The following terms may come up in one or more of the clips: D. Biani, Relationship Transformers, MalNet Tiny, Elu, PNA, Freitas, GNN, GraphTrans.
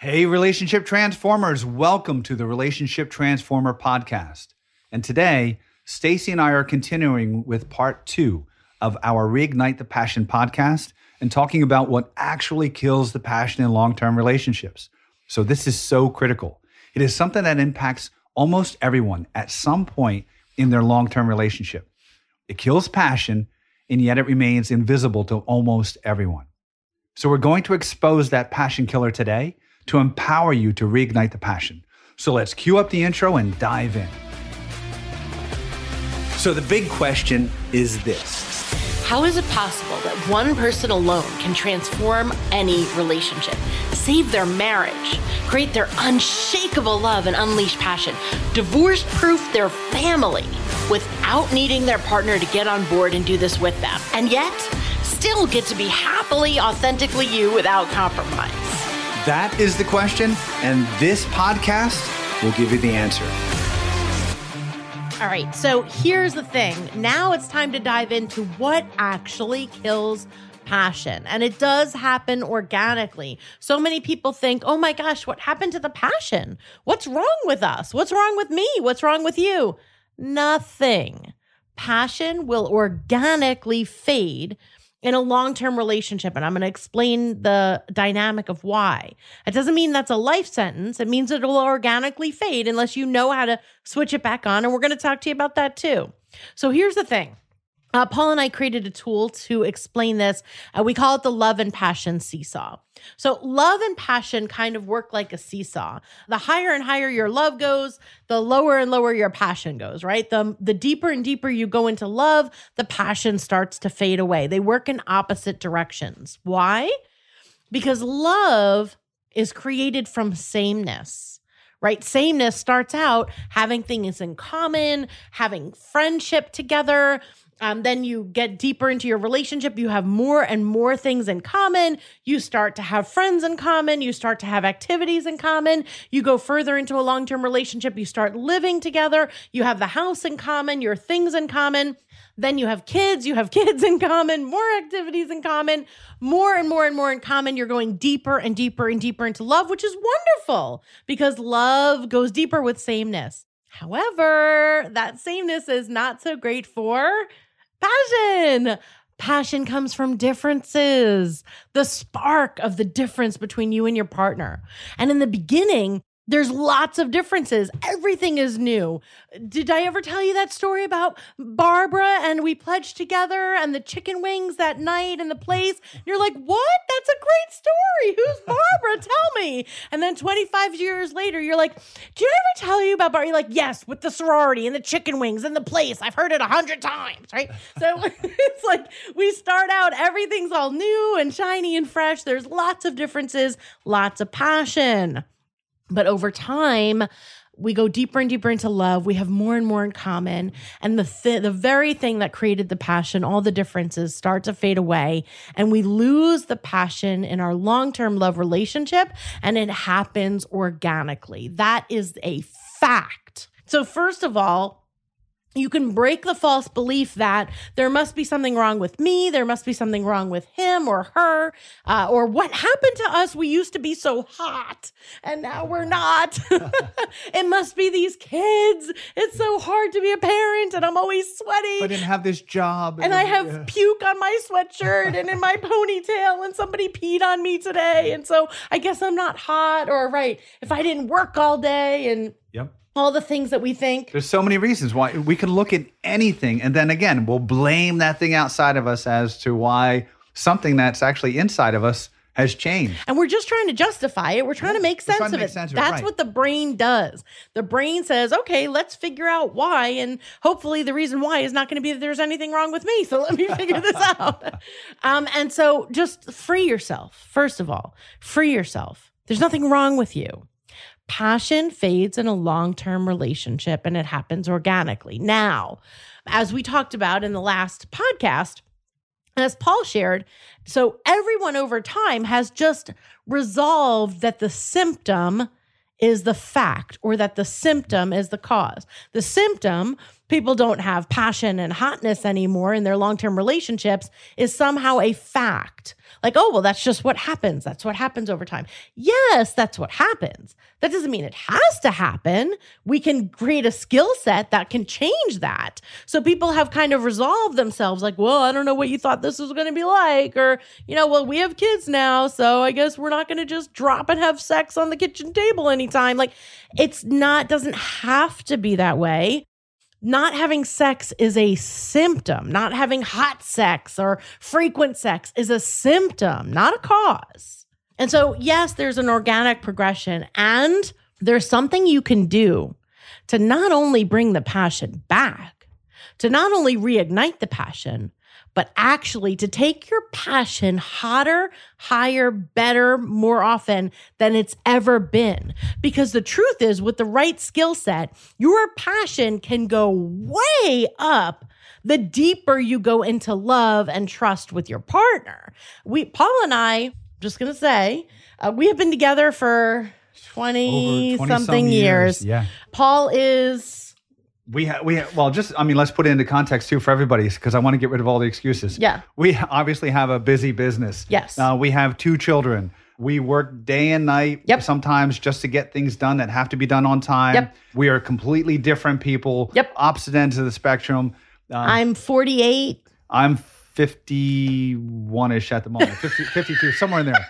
Hey, Relationship Transformers, welcome to the Relationship Transformer podcast. And today, Stacy and I are continuing with part 2 of our Reignite the Passion podcast and talking about what actually kills the passion in long-term relationships. So this is so critical. It is something that impacts almost everyone at some point in their long-term relationship. It kills passion, and yet it remains invisible to almost everyone. So we're going to expose that passion killer today to empower you to reignite the passion. So let's cue up the intro and dive in. So the big question is this. How is it possible that one person alone can transform any relationship, save their marriage, create their unshakable love and unleash passion, divorce-proof their family without needing their partner to get on board and do this with them, and yet still get to be happily, authentically you without compromise? That is the question, and this podcast will give you the answer. All right, so here's the thing. Now it's time to dive into what actually kills passion, and it does happen organically. So many people think, oh my gosh, what happened to the passion? What's wrong with us? What's wrong with me? What's wrong with you? Nothing. Passion will organically fade in a long-term relationship, and I'm going to explain the dynamic of why. It doesn't mean that's a life sentence. It means it'll organically fade unless you know how to switch it back on, and we're going to talk to you about that too. So here's the thing. Paul and I created a tool to explain this. We call it the love and passion seesaw. So love and passion kind of work like a seesaw. The higher and higher your love goes, the lower and lower your passion goes, right? The deeper and deeper you go into love, the passion starts to fade away. They work in opposite directions. Why? Because love is created from sameness. Right? Sameness starts out having things in common, having friendship together. Then you get deeper into your relationship. You have more and more things in common. You start to have friends in common. You start to have activities in common. You go further into a long-term relationship. You start living together. You have the house in common, your things in common. Then you have kids in common, more activities in common, more and more and more in common. You're going deeper and deeper and deeper into love, which is wonderful because love goes deeper with sameness. However, that sameness is not so great for passion. Passion comes from differences, the spark of the difference between you and your partner. And in the beginning, there's lots of differences. Everything is new. Did I ever tell you that story about Barbara and we pledged together and the chicken wings that night and the place? And you're like, what? That's a great story. Who's Barbara? Tell me. And then 25 years later, you're like, did I ever tell you about Barbara? You're like, yes, with the sorority and the chicken wings and the place. I've heard it 100 times, right? So it's like we start out, everything's all new and shiny and fresh. There's lots of differences, lots of passion. But over time, we go deeper and deeper into love. We have more and more in common. And the very thing that created the passion, all the differences start to fade away. And we lose the passion in our long-term love relationship. And it happens organically. That is a fact. So first of all, you can break the false belief that there must be something wrong with me, there must be something wrong with him or her, or what happened to us? We used to be so hot, and now we're not. It must be these kids. It's so hard to be a parent, and I'm always sweaty. I didn't have this job. And I have puke on my sweatshirt and in my ponytail, and somebody peed on me today, and so I guess I'm not hot, or right, if I didn't work all day, and yep. All the things that we think. There's so many reasons why we can look at anything. And then again, we'll blame that thing outside of us as to why something that's actually inside of us has changed. And we're just trying to justify it. We're trying to make sense of it. That's what the brain does. The brain says, okay, let's figure out why. And hopefully the reason why is not going to be that there's anything wrong with me. So let me figure this out. And so just free yourself. First of all, free yourself. There's nothing wrong with you. Passion fades in a long-term relationship and it happens organically. Now, as we talked about in the last podcast, as Paul shared, so everyone over time has just resolved that the symptom is the fact or that the symptom is the cause. The symptom people don't have passion and hotness anymore in their long-term relationships is somehow a fact. Like, oh, well, that's just what happens. That's what happens over time. Yes, that's what happens. That doesn't mean it has to happen. We can create a skill set that can change that. So people have kind of resolved themselves like, well, I don't know what you thought this was going to be like, or, you know, well, we have kids now, so I guess we're not going to just drop and have sex on the kitchen table anytime. Like, it's not, doesn't have to be that way. Not having sex is a symptom. Not having hot sex or frequent sex is a symptom, not a cause. And so, yes, there's an organic progression, and there's something you can do to not only bring the passion back, to not only reignite the passion, but actually to take your passion hotter, higher, better, more often than it's ever been. Because the truth is, with the right skill set, your passion can go way up the deeper you go into love and trust with your partner. Paul and I, just going to say, we have been together for 20-something years. Yeah. Paul is... let's put it into context too for everybody, because I want to get rid of all the excuses. Yeah. We obviously have a busy business. Yes. We have 2 children. We work day and night, sometimes just to get things done that have to be done on time. Yep. We are completely different people. Yep. Opposite ends of the spectrum. I'm 48. I'm 51-ish at the moment. 50, 52, somewhere in there.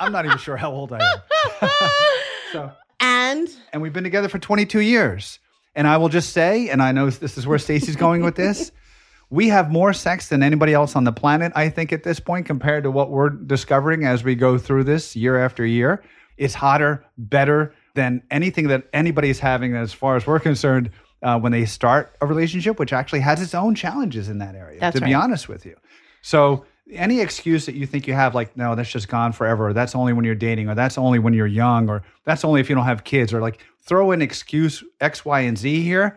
I'm not even sure how old I am. And we've been together for 22 years. And I will just say, and I know this is where Stacey's going with this, we have more sex than anybody else on the planet, I think, at this point, compared to what we're discovering as we go through this year after year. It's hotter, better than anything that anybody's having as far as we're concerned when they start a relationship, which actually has its own challenges in that area, to be honest with you. So any excuse that you think you have, like, no, that's just gone forever, or that's only when you're dating, or that's only when you're young, or that's only if you don't have kids, or like... throw in excuse X, Y, and Z here,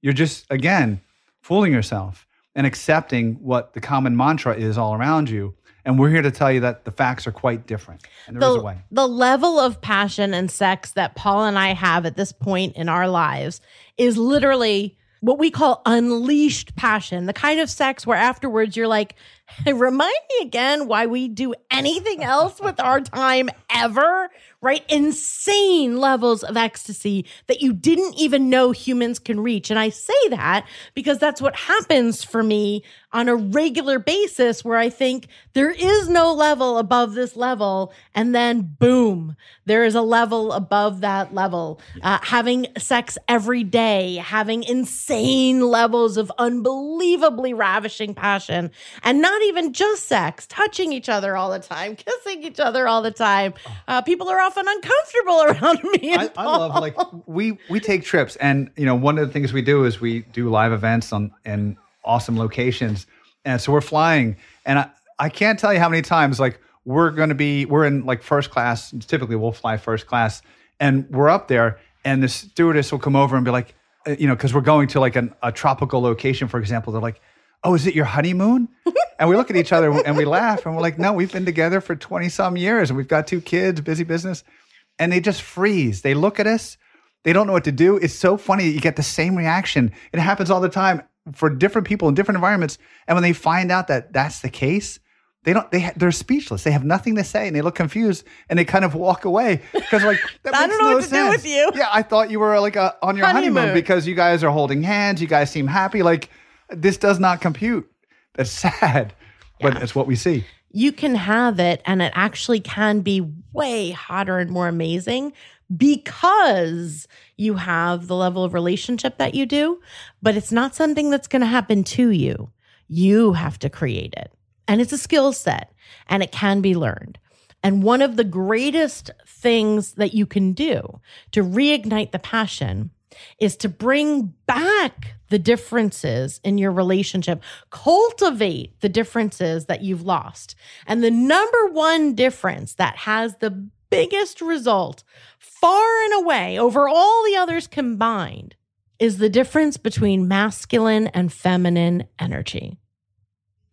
you're just, again, fooling yourself and accepting what the common mantra is all around you. And we're here to tell you that the facts are quite different. And there is a way. The level of passion and sex that Paul and I have at this point in our lives is literally what we call unleashed passion, the kind of sex where afterwards you're like, remind me again why we do anything else with our time ever, right? Insane levels of ecstasy that you didn't even know humans can reach. And I say that because that's what happens for me on a regular basis, where I think there is no level above this level. And then boom, there is a level above that level. Having sex every day, having insane levels of unbelievably ravishing passion, and not even just sex, touching each other all the time, kissing each other all the time. People are often uncomfortable around me. I love, like, we take trips, and you know, one of the things we do is we do live events in awesome locations, and so we're flying, and I can't tell you how many times, like, we're in like first class. Typically, we'll fly first class, and we're up there, and the stewardess will come over and be like, you know, because we're going to like a tropical location, for example, they're like, oh, is it your honeymoon? And we look at each other and we laugh and we're like, no, we've been together for 20-some years and we've got 2 kids, busy business. And they just freeze. They look at us. They don't know what to do. It's so funny that you get the same reaction. It happens all the time for different people in different environments. And when they find out that that's the case, they're speechless. They have nothing to say and they look confused and they kind of walk away because like, that I don't know what to do with you. Yeah, I thought you were like on your honeymoon because you guys are holding hands. You guys seem happy. Like, this does not compute. That's sad, but that's what we see. You can have it, and it actually can be way hotter and more amazing because you have the level of relationship that you do, but it's not something that's going to happen to you. You have to create it, and it's a skill set, and it can be learned. And one of the greatest things that you can do to reignite the passion is to bring back the differences in your relationship, cultivate the differences that you've lost. And the number one difference that has the biggest result, far and away, over all the others combined, is the difference between masculine and feminine energy.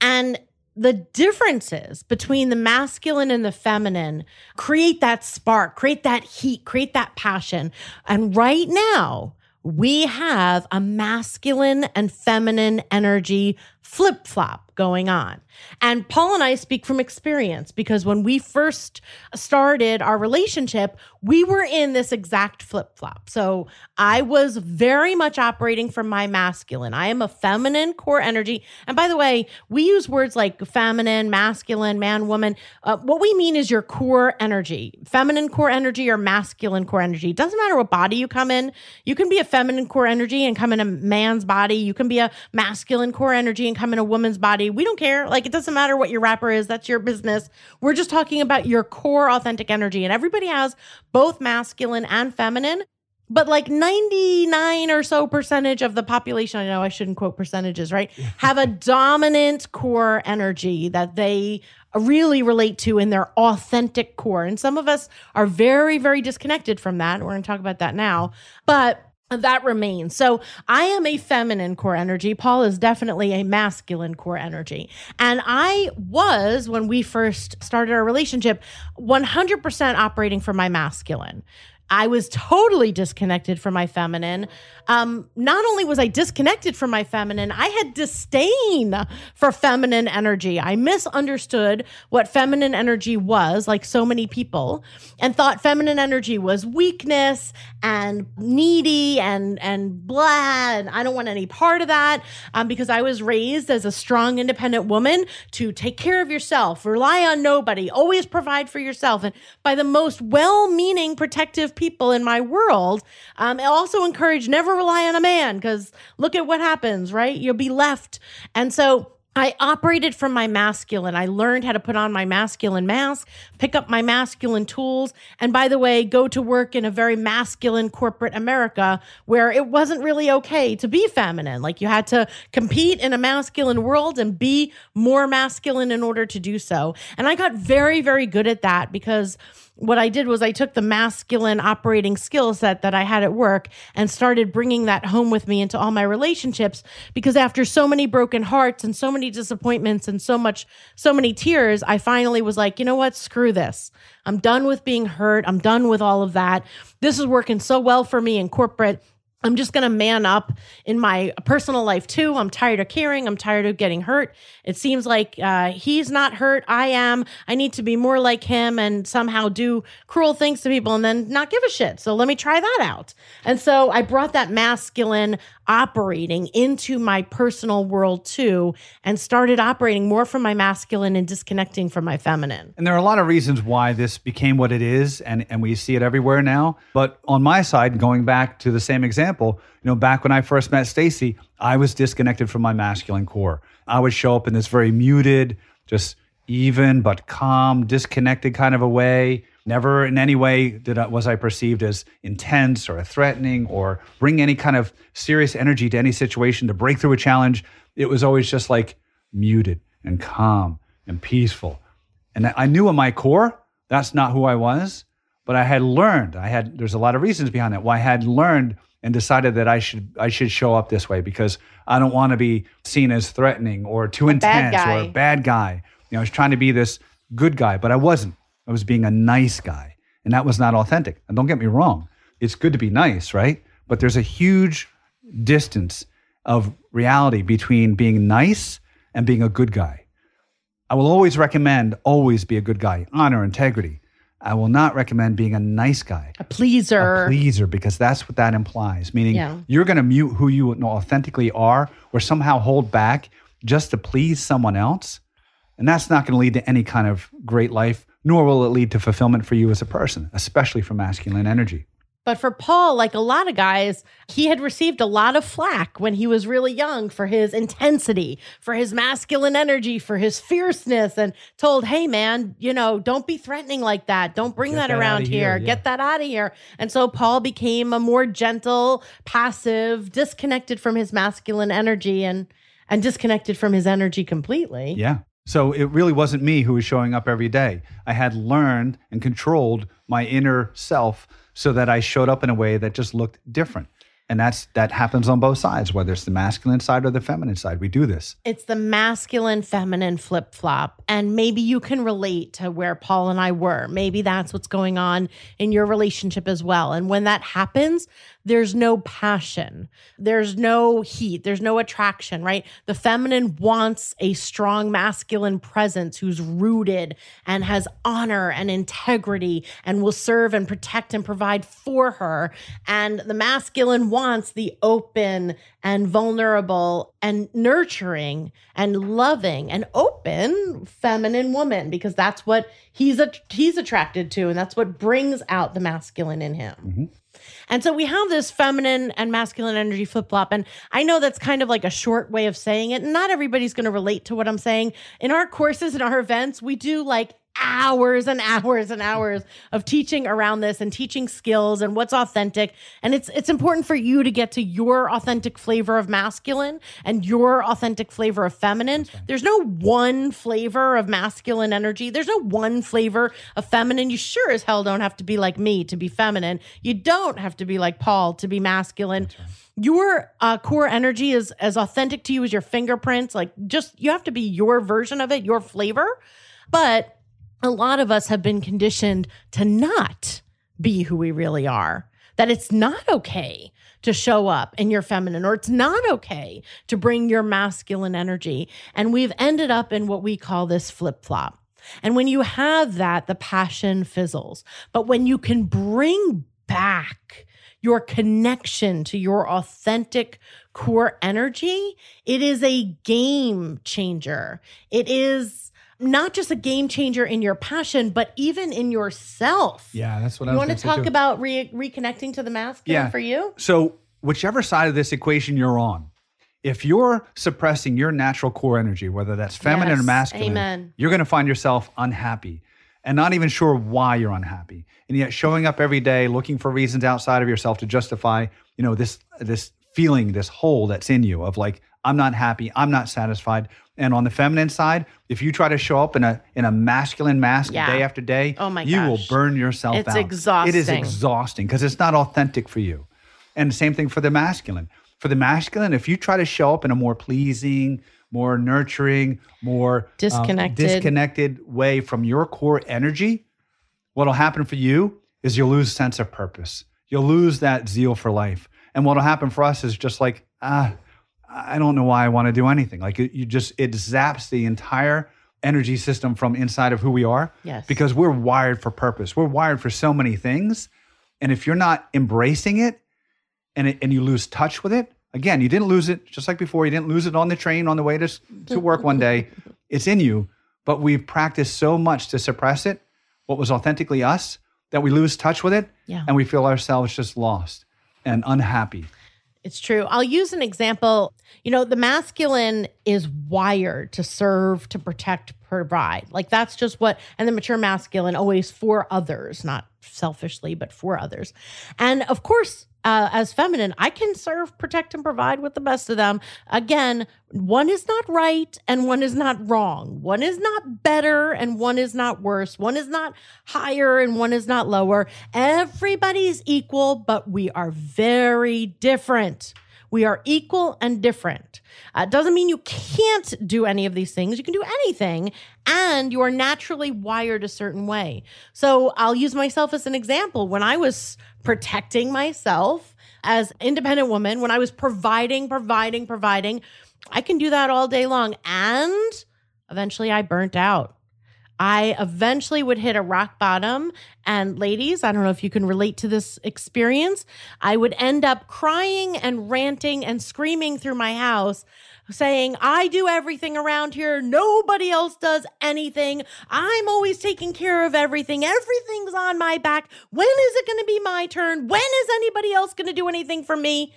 And the differences between the masculine and the feminine create that spark, create that heat, create that passion. And right now, we have a masculine and feminine energy flip-flop going on. And Paul and I speak from experience because when we first started our relationship, we were in this exact flip-flop. So I was very much operating from my masculine. I am a feminine core energy. And by the way, we use words like feminine, masculine, man, woman. What we mean is your core energy, feminine core energy or masculine core energy. It doesn't matter what body you come in. You can be a feminine core energy and come in a man's body. You can be a masculine core energy and come in a woman's body. We don't care. Like, it doesn't matter what your wrapper is. That's your business. We're just talking about your core authentic energy. And everybody has both masculine and feminine. But like 99 or so percentage of the population, I know I shouldn't quote percentages, right? Have a dominant core energy that they really relate to in their authentic core. And some of us are very, very disconnected from that. We're going to talk about that now. But that remains. So I am a feminine core energy. Paul is definitely a masculine core energy. And I was, when we first started our relationship, 100% operating from my masculine. I was totally disconnected from my feminine. Not only was I disconnected from my feminine, I had disdain for feminine energy. I misunderstood what feminine energy was, like so many people, and thought feminine energy was weakness and needy and blah, and I don't want any part of that because I was raised as a strong, independent woman to take care of yourself, rely on nobody, always provide for yourself, and by the most well-meaning, protective people in my world. I also encourage never rely on a man because look at what happens, right? You'll be left. And so I operated from my masculine. I learned how to put on my masculine mask, pick up my masculine tools, and by the way, go to work in a very masculine corporate America where it wasn't really okay to be feminine. Like you had to compete in a masculine world and be more masculine in order to do so. And I got very, very good at that because what I did was I took the masculine operating skill set that I had at work and started bringing that home with me into all my relationships because after so many broken hearts and so many disappointments and so many tears, I finally was like, you know what? Screw this. I'm done with being hurt. I'm done with all of that. This is working so well for me in corporate. I'm just going to man up in my personal life too. I'm tired of caring. I'm tired of getting hurt. It seems like he's not hurt. I am. I need to be more like him and somehow do cruel things to people and then not give a shit. So let me try that out. And so I brought that masculine operating into my personal world too and started operating more from my masculine and disconnecting from my feminine. And there are a lot of reasons why this became what it is and we see it everywhere now. But on my side, going back to the same example, back when I first met Stacy, I was disconnected from my masculine core. I would show up in this very muted, just even but calm, disconnected kind of a way. Never in any way was I perceived as intense or threatening or bring any kind of serious energy to any situation to break through a challenge. It was always just like muted and calm and peaceful. And I knew in my core, that's not who I was, but there's a lot of reasons behind that. Well, I had learned and decided that I should show up this way because I don't want to be seen as threatening or too intense or a bad guy. I was trying to be this good guy, but I wasn't. I was being a nice guy, and that was not authentic. And don't get me wrong, it's good to be nice, right? But there's a huge distance of reality between being nice and being a good guy. I will always recommend always be a good guy, honor, integrity. I will not recommend being a nice guy. A pleaser. A pleaser, because that's what that implies. Meaning you're going to mute who you authentically are or somehow hold back just to please someone else. And that's not going to lead to any kind of great life, nor will it lead to fulfillment for you as a person, especially for masculine energy. But for Paul, like a lot of guys, he had received a lot of flack when he was really young for his intensity, for his masculine energy, for his fierceness, and told, hey, man, don't be threatening like that. Don't bring that around here. Get that out of here. And so Paul became a more gentle, passive, disconnected from his masculine energy and disconnected from his energy completely. Yeah. So it really wasn't me who was showing up every day. I had learned and controlled my inner self so that I showed up in a way that just looked different. And that happens on both sides, whether it's the masculine side or the feminine side. We do this. It's the masculine, feminine flip-flop. And maybe you can relate to where Paul and I were. Maybe that's what's going on in your relationship as well. And when that happens, there's no passion. There's no heat. There's no attraction, right? The feminine wants a strong masculine presence who's rooted and has honor and integrity and will serve and protect and provide for her. And the masculine wants the open and vulnerable and nurturing and loving and open feminine woman, because that's what he's attracted to, and that's what brings out the masculine in him. Mm-hmm. And so we have this feminine and masculine energy flip-flop. And I know that's kind of like a short way of saying it. Not everybody's going to relate to what I'm saying. In our courses and our events, we do like hours and hours and hours of teaching around this and teaching skills and what's authentic. And it's important for you to get to your authentic flavor of masculine and your authentic flavor of feminine. There's no one flavor of masculine energy. There's no one flavor of feminine. You sure as hell don't have to be like me to be feminine. You don't have to be like Paul to be masculine. Your core energy is as authentic to you as your fingerprints. Like, just, you have to be your version of it, your flavor. But a lot of us have been conditioned to not be who we really are, that it's not okay to show up in your feminine, or it's not okay to bring your masculine energy. And we've ended up in what we call this flip-flop. And when you have that, the passion fizzles. But when you can bring back your connection to your authentic core energy, it is a game changer. It is not just a game changer in your passion, but even in yourself. Yeah, that's what I was going to say. You want to talk about reconnecting to the masculine for you? So whichever side of this equation you're on, if you're suppressing your natural core energy, whether that's feminine or masculine, you're going to find yourself unhappy and not even sure why you're unhappy. And yet showing up every day, looking for reasons outside of yourself to justify, you know, this feeling, this hole that's in you of like, I'm not happy, I'm not satisfied. And on the feminine side, if you try to show up in a masculine mask day after day, you will burn yourself out. It's exhausting. It is exhausting because it's not authentic for you. And the same thing for the masculine. For the masculine, if you try to show up in a more pleasing, more nurturing, more disconnected way from your core energy, what'll happen for you is you'll lose sense of purpose. You'll lose that zeal for life. And what'll happen for us is just like, I don't know why I want to do anything. Like it zaps the entire energy system from inside of who we are. Yes. Because we're wired for purpose. We're wired for so many things. And if you're not embracing it and you lose touch with it, again, you didn't lose it just like before. You didn't lose it on the train on the way to work one day. It's in you, but we've practiced so much to suppress it, what was authentically us, that we lose touch with it and we feel ourselves just lost and unhappy. It's true. I'll use an example. You know, the masculine is wired to serve, to protect, provide. Like that's just what, and the mature masculine always for others, not selfishly, but for others. And of course, as feminine, I can serve, protect, and provide with the best of them. Again, one is not right and one is not wrong. One is not better and one is not worse. One is not higher and one is not lower. Everybody's equal, but we are very different. We are equal and different. It doesn't mean you can't do any of these things. You can do anything, and you are naturally wired a certain way. So I'll use myself as an example. When I was protecting myself as an independent woman, when I was providing, I can do that all day long. And eventually I burnt out. I eventually would hit a rock bottom. And ladies, I don't know if you can relate to this experience. I would end up crying and ranting and screaming through my house, saying, I do everything around here. Nobody else does anything. I'm always taking care of everything. Everything's on my back. When is it going to be my turn? When is anybody else going to do anything for me?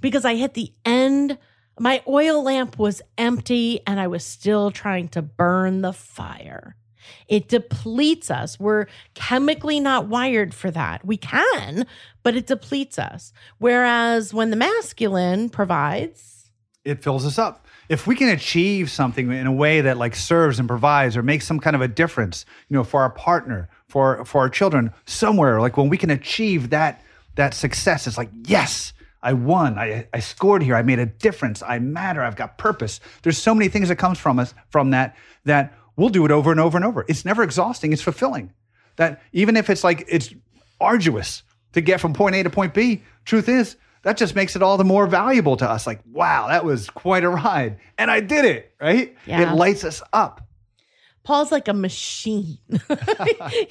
Because I hit the end. My oil lamp was empty and I was still trying to burn the fire. It depletes us. We're chemically not wired for that. We can, but it depletes us. Whereas when the masculine provides, it fills us up. If we can achieve something in a way that like serves and provides or makes some kind of a difference, you know, for our partner, for our children, somewhere, like when we can achieve that success, it's like, yes, I won, I scored here, I made a difference, I matter, I've got purpose. There's so many things that comes from us, from that we'll do it over and over and over. It's never exhausting, it's fulfilling. That even if it's like, it's arduous to get from point A to point B, truth is, that just makes it all the more valuable to us. Like, wow, that was quite a ride. And I did it, right? Yeah. It lights us up. Paul's like a machine.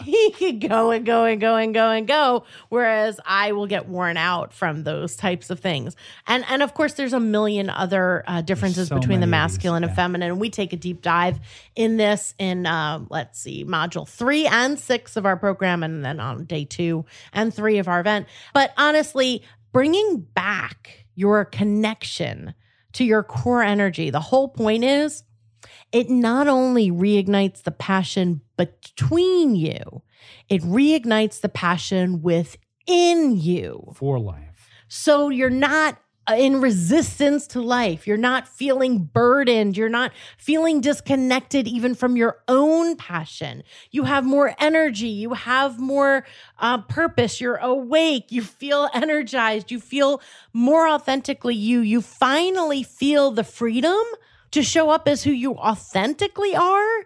He could go and go and go and go and go, whereas I will get worn out from those types of things. And of course, there's a million other differences between the masculine and feminine. We take a deep dive in this in, let's see, module 3 and 6 of our program, and then on day 2 and 3 of our event. But honestly, bringing back your connection to your core energy, the whole point is, it not only reignites the passion between you, it reignites the passion within you. For life. So you're not in resistance to life. You're not feeling burdened. You're not feeling disconnected even from your own passion. You have more energy. You have more purpose. You're awake. You feel energized. You feel more authentically you. You finally feel the freedom to show up as who you authentically are,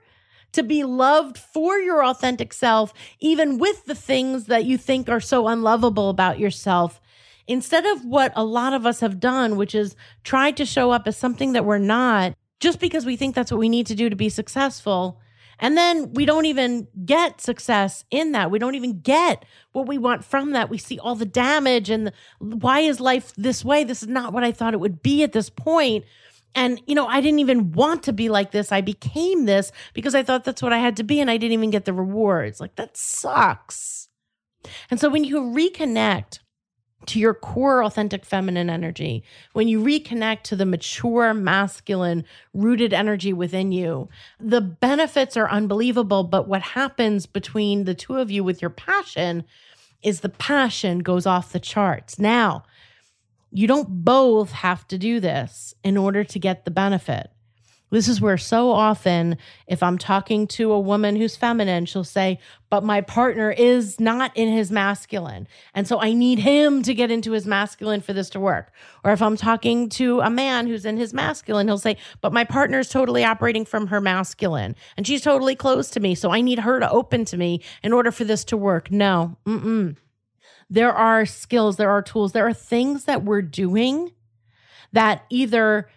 to be loved for your authentic self, even with the things that you think are so unlovable about yourself, instead of what a lot of us have done, which is try to show up as something that we're not, just because we think that's what we need to do to be successful. And then we don't even get success in that. We don't even get what we want from that. We see all the damage and why is life this way? This is not what I thought it would be at this point. And, you know, I didn't even want to be like this. I became this because I thought that's what I had to be, and I didn't even get the rewards. Like, that sucks. And so when you reconnect to your core authentic feminine energy, when you reconnect to the mature masculine rooted energy within you, the benefits are unbelievable. But what happens between the two of you with your passion is the passion goes off the charts. Now, you don't both have to do this in order to get the benefit. This is where so often, if I'm talking to a woman who's feminine, she'll say, but my partner is not in his masculine, and so I need him to get into his masculine for this to work. Or if I'm talking to a man who's in his masculine, he'll say, but my partner's totally operating from her masculine, and she's totally closed to me, so I need her to open to me in order for this to work. No, There are skills, there are tools, there are things that we're doing that either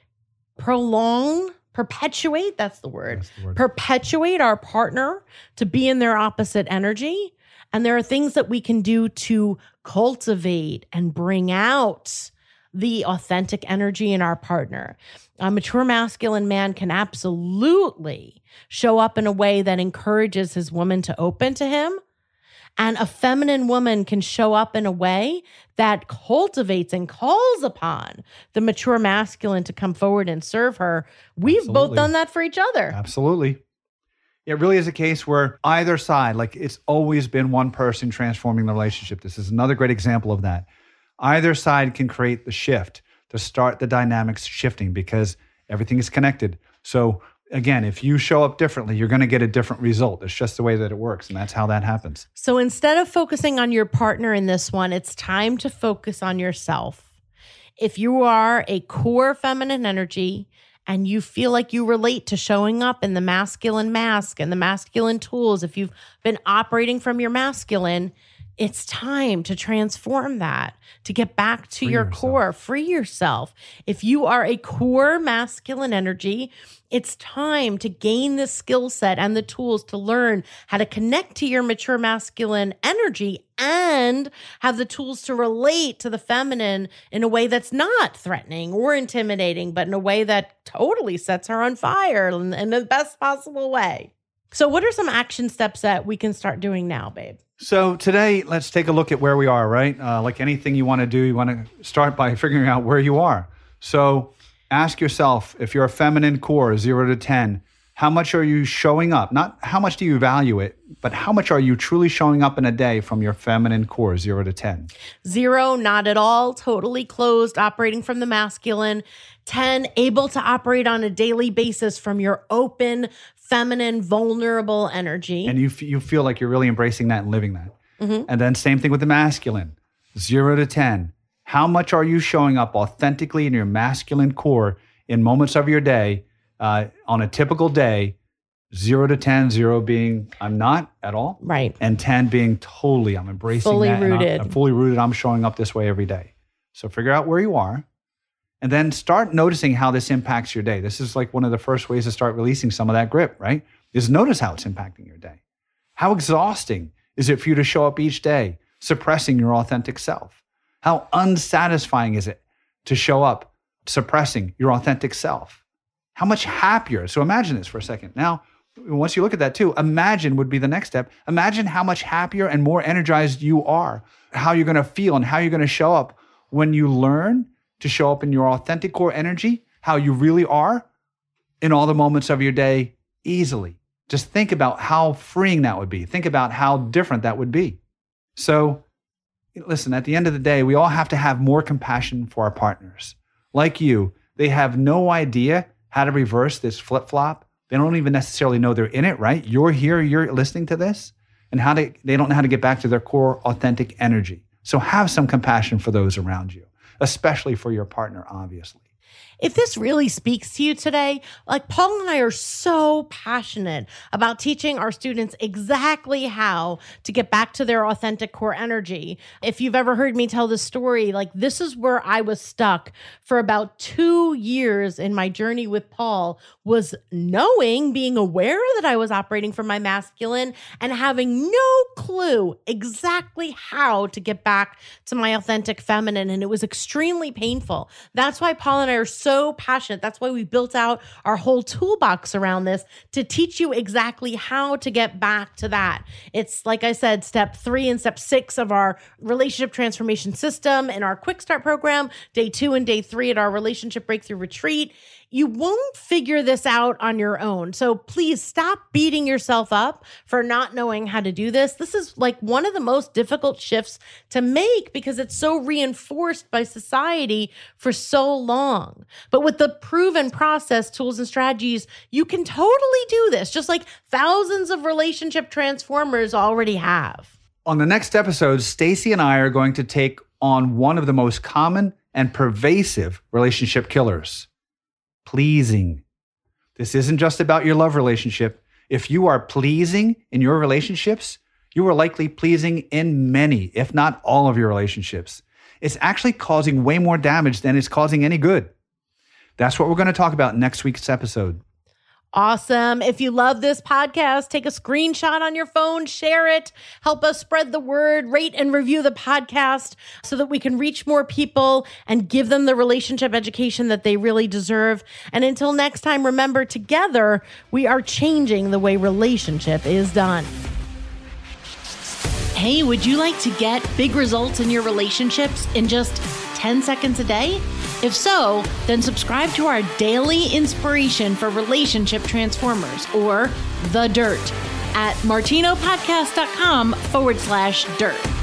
perpetuate our partner to be in their opposite energy. And there are things that we can do to cultivate and bring out the authentic energy in our partner. A mature masculine man can absolutely show up in a way that encourages his woman to open to him. And a feminine woman can show up in a way that cultivates and calls upon the mature masculine to come forward and serve her. We've both done that for each other. Absolutely. It really is a case where either side, like it's always been one person transforming the relationship. This is another great example of that. Either side can create the shift to start the dynamics shifting because everything is connected. So again, if you show up differently, you're going to get a different result. It's just the way that it works, and that's how that happens. So instead of focusing on your partner in this one, it's time to focus on yourself. If you are a core feminine energy and you feel like you relate to showing up in the masculine mask and the masculine tools, if you've been operating from your masculine, it's time to transform that, to get back to your core, free yourself. If you are a core masculine energy, it's time to gain the skill set and the tools to learn how to connect to your mature masculine energy and have the tools to relate to the feminine in a way that's not threatening or intimidating, but in a way that totally sets her on fire in the best possible way. So what are some action steps that we can start doing now, babe? So today, let's take a look at where we are, right? Like anything you want to do, you want to start by figuring out where you are. So ask yourself, if you're a feminine core, 0 to 10, how much are you showing up? Not how much do you value it, but how much are you truly showing up in a day from your feminine core, 0 to 10? 0, not at all, totally closed, operating from the masculine. 10, able to operate on a daily basis from your open, feminine, vulnerable energy. And you feel like you're really embracing that and living that. Mm-hmm. And then same thing with the masculine, 0 to 10. How much are you showing up authentically in your masculine core in moments of your day, on a typical day, 0 to 10, 0 being I'm not at all. Right. And 10 being totally, I'm embracing fully that. Rooted. And I'm fully rooted. I'm showing up this way every day. So figure out where you are and then start noticing how this impacts your day. This is like one of the first ways to start releasing some of that grip, right? Is notice how it's impacting your day. How exhausting is it for you to show up each day suppressing your authentic self? How unsatisfying is it to show up suppressing your authentic self? How much happier? So imagine this for a second. Now, once you look at that too, imagine would be the next step. Imagine how much happier and more energized you are, how you're going to feel and how you're going to show up when you learn to show up in your authentic core energy, how you really are in all the moments of your day easily. Just think about how freeing that would be. Think about how different that would be. So listen, at the end of the day, we all have to have more compassion for our partners. Like you, they have no idea how to reverse this flip-flop. They don't even necessarily know they're in it, right? You're here, you're listening to this, and they don't know how to get back to their core authentic energy. So have some compassion for those around you, especially for your partner, obviously. If this really speaks to you today, like Paul and I are so passionate about teaching our students exactly how to get back to their authentic core energy. If you've ever heard me tell the story, like this is where I was stuck for about 2 years in my journey with Paul, was being aware that I was operating from my masculine and having no clue exactly how to get back to my authentic feminine. And it was extremely painful. That's why Paul and I are so passionate. That's why we built out our whole toolbox around this to teach you exactly how to get back to that. It's like I said, step 3 and step 6 of our relationship transformation system and our quick start program, day 2 and day 3 at our relationship breakthrough retreat. You won't figure this out on your own. So please stop beating yourself up for not knowing how to do this. This is like one of the most difficult shifts to make because it's so reinforced by society for so long. But with the proven process, tools, and strategies, you can totally do this, just like thousands of relationship transformers already have. On the next episode, Stacy and I are going to take on one of the most common and pervasive relationship killers. Pleasing. This isn't just about your love relationship. If you are pleasing in your relationships, you are likely pleasing in many, if not all of your relationships. It's actually causing way more damage than it's causing any good. That's what we're going to talk about next week's episode. Awesome. If you love this podcast, take a screenshot on your phone, share it, help us spread the word, rate and review the podcast so that we can reach more people and give them the relationship education that they really deserve. And until next time, remember, together, we are changing the way relationship is done. Hey, would you like to get big results in your relationships in just 10 seconds a day? If so, then subscribe to our daily inspiration for Relationship Transformers, or The Dirt, at martinopodcast.com/dirt.